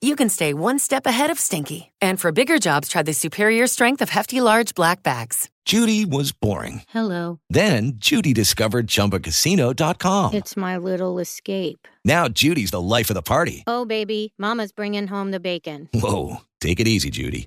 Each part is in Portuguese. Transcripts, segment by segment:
you can stay one step ahead of stinky. And for bigger jobs, try the superior strength of Hefty Large Black Bags. Judy was boring. Hello. Then Judy discovered ChumbaCasino.com. It's my little escape. Now Judy's the life of the party. Oh, baby, mama's bringing home the bacon. Whoa, take it easy, Judy.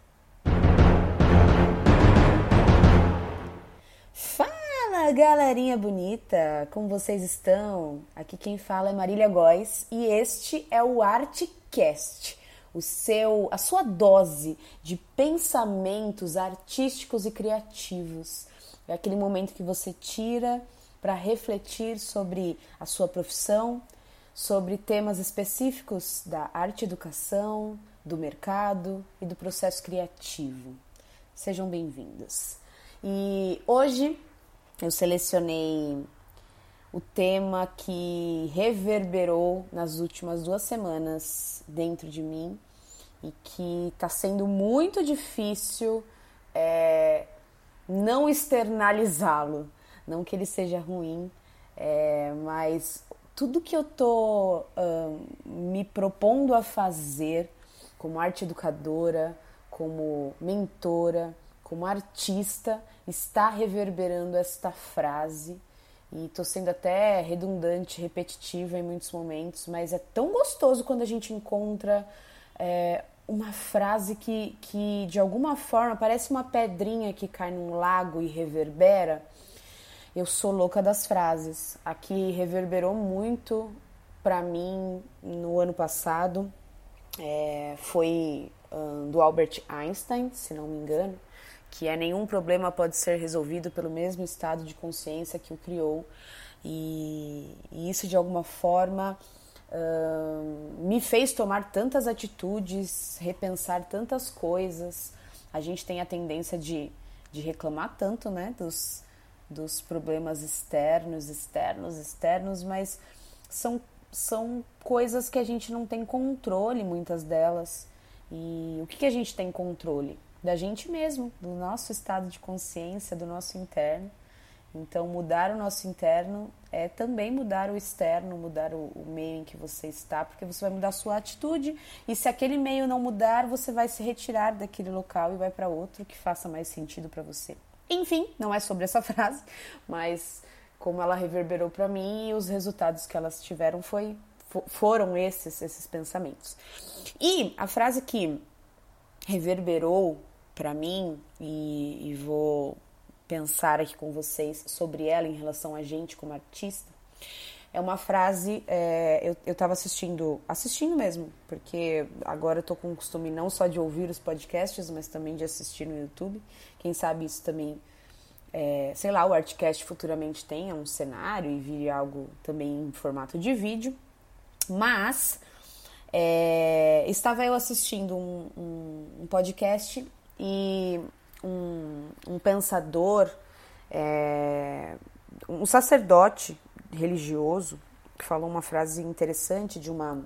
Fala, galerinha bonita! Como vocês estão? Aqui quem fala é Marília Góes e este é o Artecast, a sua dose de pensamentos artísticos e criativos. É aquele momento que você tira para refletir sobre a sua profissão, sobre temas específicos da arte-educação, do mercado e do processo criativo. Sejam bem-vindos. E hoje eu selecionei o tema que reverberou nas últimas 2 semanas dentro de mim e que está sendo muito difícil não externalizá-lo, não que ele seja ruim, mas tudo que eu estou me propondo a fazer como arte educadora, como mentora, como artista, está reverberando esta frase e estou sendo até redundante, repetitiva em muitos momentos, mas é tão gostoso quando a gente encontra uma frase que de alguma forma parece uma pedrinha que cai num lago e reverbera. Eu sou louca das frases. Aqui reverberou muito pra mim no ano passado. Foi do Albert Einstein, se não me engano, que nenhum problema pode ser resolvido pelo mesmo estado de consciência que o criou. E isso de alguma forma me fez tomar tantas atitudes, repensar tantas coisas. A gente tem a tendência de reclamar tanto, né, dos problemas externos, mas são coisas que a gente não tem controle, muitas delas. E o que a gente tem controle? Da gente mesmo, do nosso estado de consciência, do nosso interno. Então, mudar o nosso interno é também mudar o externo, mudar o meio em que você está, porque você vai mudar a sua atitude e se aquele meio não mudar, você vai se retirar daquele local e vai para outro que faça mais sentido para você. Enfim, não é sobre essa frase, mas como ela reverberou para mim e os resultados que elas tiveram foram esses pensamentos. E a frase que reverberou para mim e vou pensar aqui com vocês sobre ela em relação a gente como artista, é uma frase, eu estava assistindo mesmo, porque agora eu tô com o costume não só de ouvir os podcasts, mas também de assistir no YouTube, quem sabe isso também, o Artcast futuramente tenha um cenário e vire algo também em formato de vídeo, mas estava eu assistindo um podcast e um pensador, um sacerdote religioso, que falou uma frase interessante de uma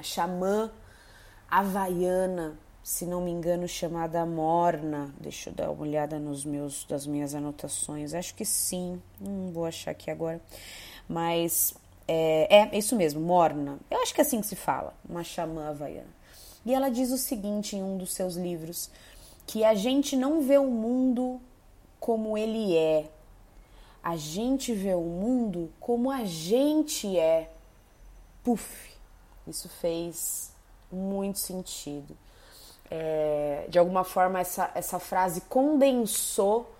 xamã havaiana, se não me engano, chamada Morna. Deixa eu dar uma olhada das minhas anotações. Acho que sim, não vou achar aqui agora. Mas é isso mesmo, Morna. Eu acho que é assim que se fala, uma xamã havaiana. E ela diz o seguinte em um dos seus livros, que a gente não vê o mundo como ele é. A gente vê o mundo como a gente é. Puf! Isso fez muito sentido. De alguma forma, essa frase condensou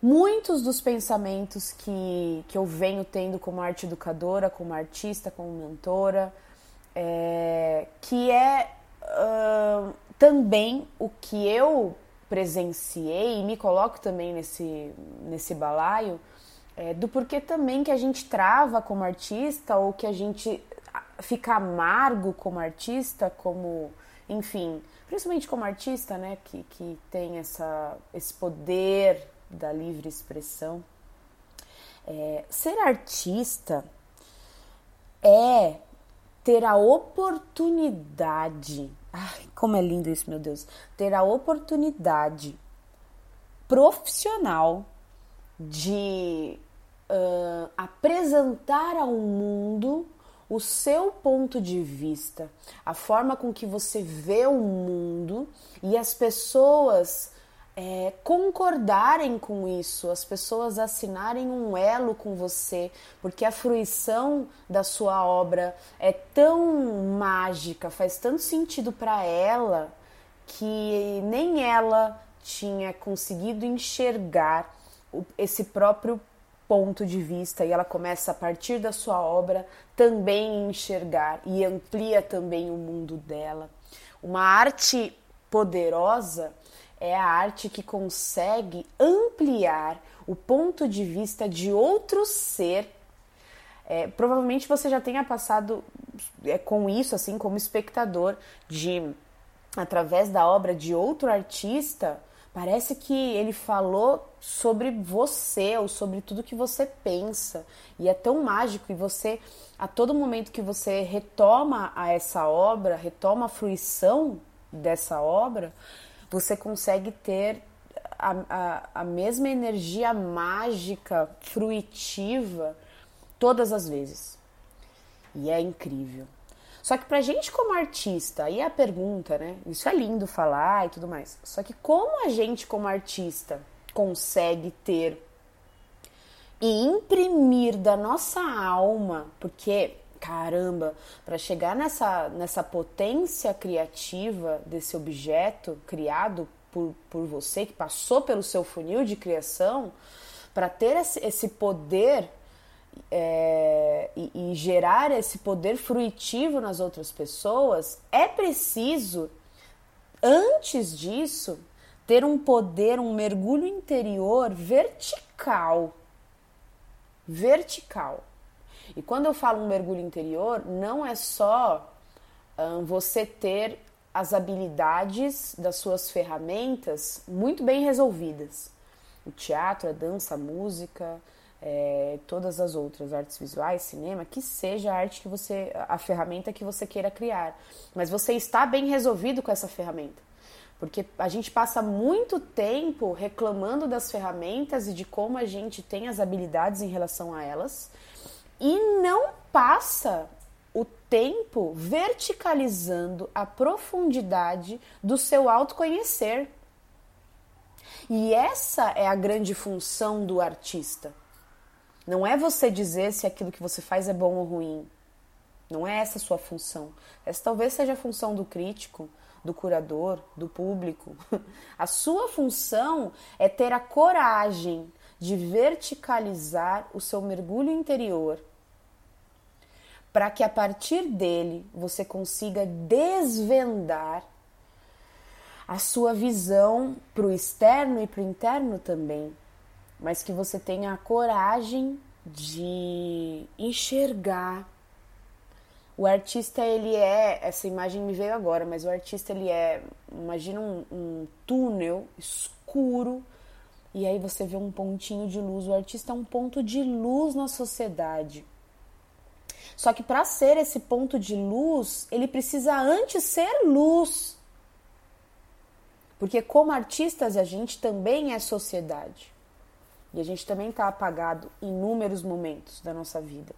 Muitos dos pensamentos que eu venho tendo como arte educadora, como artista, como mentora, que é também o que eu presenciei, e me coloco também nesse balaio, do porquê também que a gente trava como artista, ou que a gente fica amargo como artista, como, enfim, principalmente como artista, né, que tem esse poder da livre expressão. Ser artista é ter a oportunidade, ai, como é lindo isso, meu Deus, ter a oportunidade profissional de apresentar ao mundo o seu ponto de vista, a forma com que você vê o mundo e as pessoas concordarem com isso, as pessoas assinarem um elo com você, porque a fruição da sua obra é tão mágica, faz tanto sentido para ela, que nem ela tinha conseguido enxergar esse próprio ponto de vista, e ela começa a partir da sua obra também enxergar e amplia também o mundo dela. Uma arte poderosa é a arte que consegue ampliar o ponto de vista de outro ser. Provavelmente você já tenha passado com isso, assim, como espectador, através da obra de outro artista, parece que ele falou sobre você, ou sobre tudo que você pensa. E é tão mágico, e você, a todo momento que você retoma a essa obra, retoma a fruição dessa obra, você consegue ter a mesma energia mágica, fruitiva, todas as vezes. E é incrível. Só que pra gente como artista, aí é a pergunta, né? Isso é lindo falar e tudo mais. Só que como a gente como artista consegue ter e imprimir da nossa alma, porque, caramba, para chegar nessa potência criativa desse objeto criado por você, que passou pelo seu funil de criação, para ter esse poder e gerar esse poder fruitivo nas outras pessoas, é preciso, antes disso, ter um poder, um mergulho interior vertical. Vertical. E quando eu falo um mergulho interior, não é só você ter as habilidades das suas ferramentas muito bem resolvidas. O teatro, a dança, a música, todas as outras artes visuais, cinema, que seja a arte que você, a ferramenta que você queira criar. Mas você está bem resolvido com essa ferramenta. Porque a gente passa muito tempo reclamando das ferramentas e de como a gente tem as habilidades em relação a elas, e não passa o tempo verticalizando a profundidade do seu autoconhecer. E essa é a grande função do artista. Não é você dizer se aquilo que você faz é bom ou ruim. Não é essa a sua função. Essa talvez seja a função do crítico, do curador, do público. A sua função é ter a coragem de verticalizar o seu mergulho interior, para que a partir dele você consiga desvendar a sua visão para o externo e para o interno também, mas que você tenha a coragem de enxergar. O artista, ele é, essa imagem me veio agora, mas o artista, ele é, imagina um túnel escuro, e aí você vê um pontinho de luz. O artista é um ponto de luz na sociedade. Só que para ser esse ponto de luz, ele precisa antes ser luz. Porque como artistas, a gente também é sociedade. E a gente também está apagado em inúmeros momentos da nossa vida.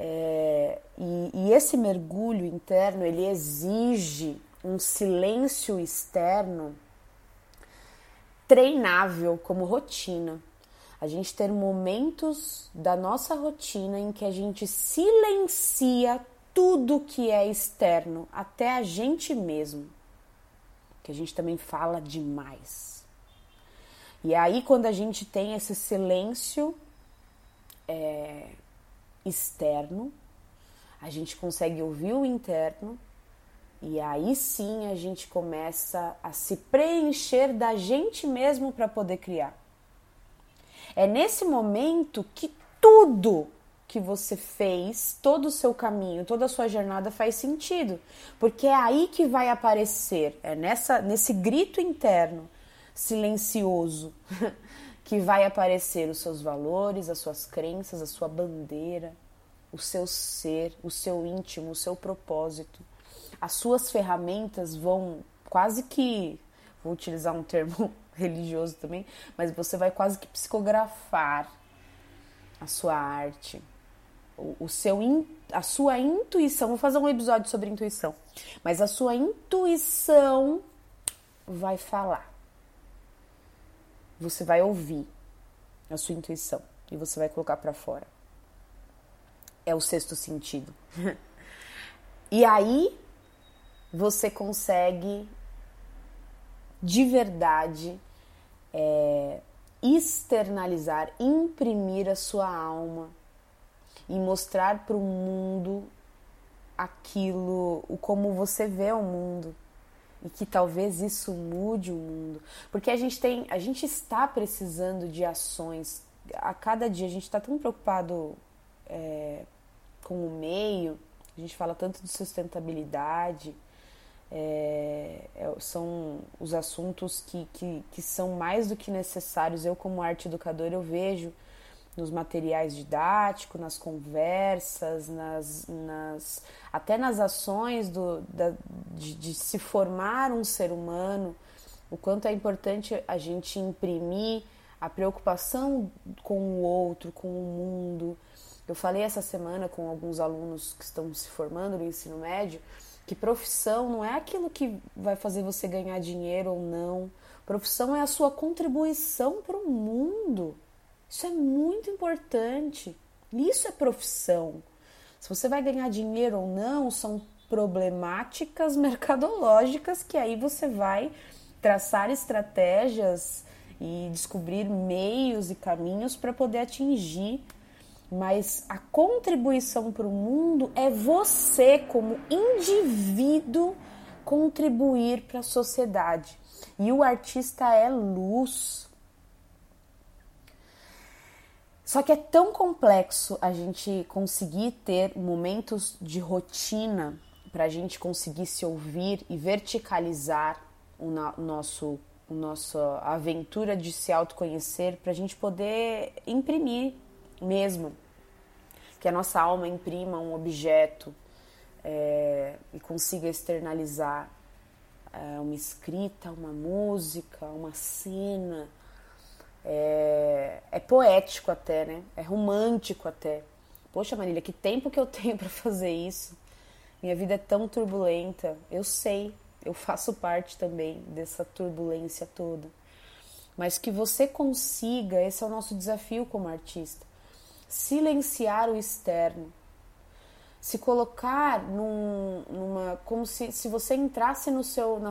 E esse mergulho interno, ele exige um silêncio externo treinável como rotina. A gente ter momentos da nossa rotina em que a gente silencia tudo que é externo, até a gente mesmo, que a gente também fala demais. E aí, quando a gente tem esse silêncio externo, a gente consegue ouvir o interno, e aí sim a gente começa a se preencher da gente mesmo para poder criar. É nesse momento que tudo que você fez, todo o seu caminho, toda a sua jornada faz sentido, porque é aí que vai aparecer, é nesse grito interno silencioso que vai aparecer os seus valores, as suas crenças, a sua bandeira, o seu ser, o seu íntimo, o seu propósito. As suas ferramentas vão quase que, vou utilizar um termo religioso também, mas você vai quase que psicografar a sua arte, a sua intuição. Vou fazer um episódio sobre intuição, mas a sua intuição vai falar. Você vai ouvir a sua intuição e você vai colocar pra fora. É o sexto sentido. E aí você consegue de verdade externalizar, imprimir a sua alma e mostrar pro mundo aquilo, como você vê o mundo. E que talvez isso mude o mundo. Porque a gente está precisando de ações. A cada dia a gente está tão preocupado com o meio. A gente fala tanto de sustentabilidade. São os assuntos que são mais do que necessários. Eu, como arte educadora, eu vejo nos materiais didáticos, nas conversas, até nas ações de se formar um ser humano, o quanto é importante a gente imprimir a preocupação com o outro, com o mundo. Eu falei essa semana com alguns alunos que estão se formando no ensino médio, que profissão não é aquilo que vai fazer você ganhar dinheiro ou não. Profissão é a sua contribuição para o mundo. Isso é muito importante. Isso é profissão. Se você vai ganhar dinheiro ou não, são problemáticas mercadológicas que aí você vai traçar estratégias e descobrir meios e caminhos para poder atingir. Mas a contribuição para o mundo é você, como indivíduo, contribuir para a sociedade. E o artista é luz. Só que é tão complexo a gente conseguir ter momentos de rotina para a gente conseguir se ouvir e verticalizar nossa aventura de se autoconhecer, para a gente poder imprimir mesmo, que a nossa alma imprima um objeto e consiga externalizar uma escrita, uma música, uma cena. É poético até, né? É romântico até. Poxa, Marília, que tempo que eu tenho pra fazer isso? Minha vida é tão turbulenta. Eu sei, eu faço parte também dessa turbulência toda. Mas que você consiga, esse é o nosso desafio como artista, silenciar o externo. Se colocar como se você entrasse na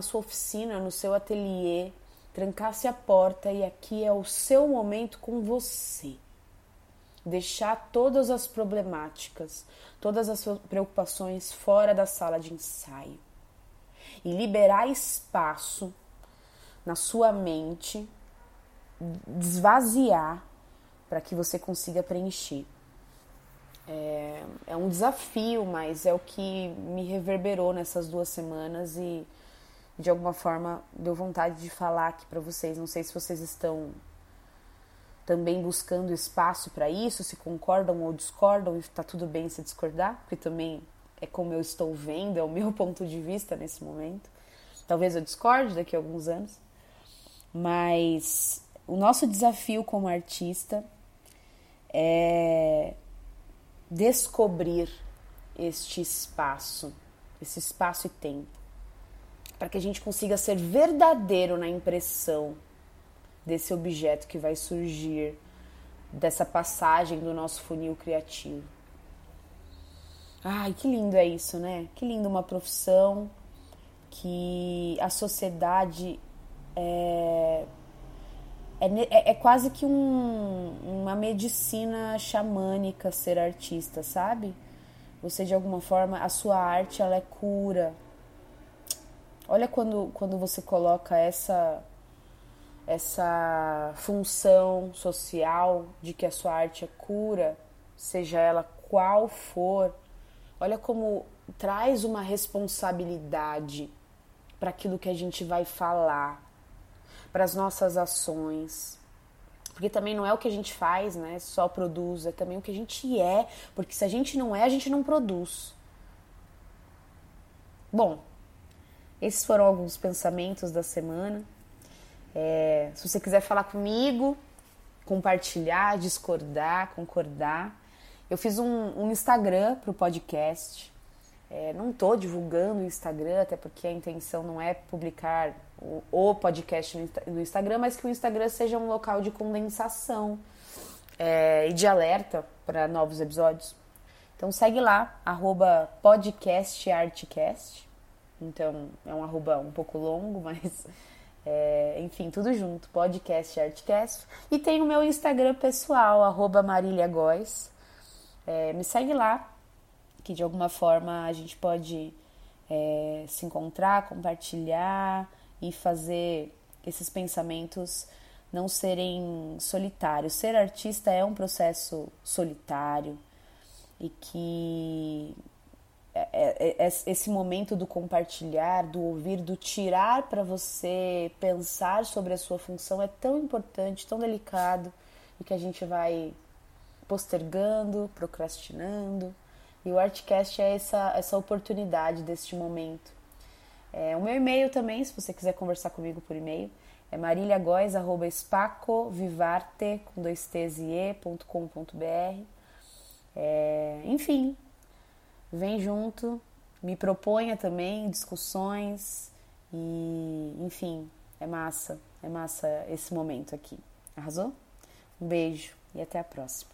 sua oficina, no seu ateliê, trancar-se a porta e aqui é o seu momento com você. Deixar todas as problemáticas, todas as suas preocupações fora da sala de ensaio. E liberar espaço na sua mente, esvaziar para que você consiga preencher. É um desafio, mas é o que me reverberou nessas 2 semanas e de alguma forma deu vontade de falar aqui para vocês. Não sei se vocês estão também buscando espaço para isso, se concordam ou discordam, e tá tudo bem se discordar, porque também é como eu estou vendo, é o meu ponto de vista nesse momento. Talvez eu discorde daqui a alguns anos, mas o nosso desafio como artista é descobrir este espaço e tempo, para que a gente consiga ser verdadeiro na impressão desse objeto que vai surgir, dessa passagem do nosso funil criativo. Ai, que lindo é isso, né? Que lindo uma profissão que a sociedade É quase que uma medicina xamânica ser artista, sabe? Você, de alguma forma, a sua arte, ela é cura. Olha quando você coloca essa função social de que a sua arte é cura, seja ela qual for, olha como traz uma responsabilidade para aquilo que a gente vai falar, para as nossas ações. Porque também não é o que a gente faz, né? Só produz, é também o que a gente é. Porque se a gente não é, a gente não produz. Bom, esses foram alguns pensamentos da semana. Se você quiser falar comigo, compartilhar, discordar, concordar. Eu fiz um Instagram pro podcast. Não estou divulgando o Instagram, até porque a intenção não é publicar o podcast no Instagram, mas que o Instagram seja um local de condensação e de alerta para novos episódios. Então segue lá, @podcastartcast. Então é um arroba um pouco longo, mas enfim, tudo junto, podcastartcast. E tem o meu Instagram pessoal, @MaríliaGóes. Me segue lá, que de alguma forma a gente pode se encontrar, compartilhar e fazer esses pensamentos não serem solitários. Ser artista é um processo solitário e que esse momento do compartilhar, do ouvir, do tirar para você pensar sobre a sua função é tão importante, tão delicado, e que a gente vai postergando, procrastinando. E o Artecast é essa oportunidade deste momento. O meu e-mail também, se você quiser conversar comigo por e-mail, é marilhagoes@spacovivarte.com.br. Enfim, vem junto, me proponha também discussões e, enfim, é massa esse momento aqui. Arrasou? Um beijo e até a próxima.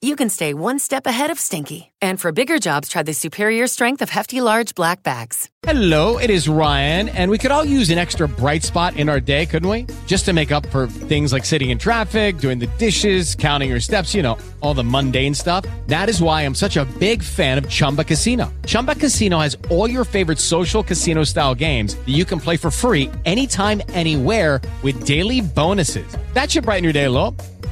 You can stay one step ahead of stinky. And for bigger jobs, try the superior strength of Hefty large black bags. Hello, it is Ryan, and we could all use an extra bright spot in our day, couldn't we? Just to make up for things like sitting in traffic, doing the dishes, counting your steps, you know, all the mundane stuff. That is why I'm such a big fan of Chumba Casino. Chumba Casino has all your favorite social casino style games that you can play for free anytime, anywhere, with daily bonuses. That should brighten your day a little.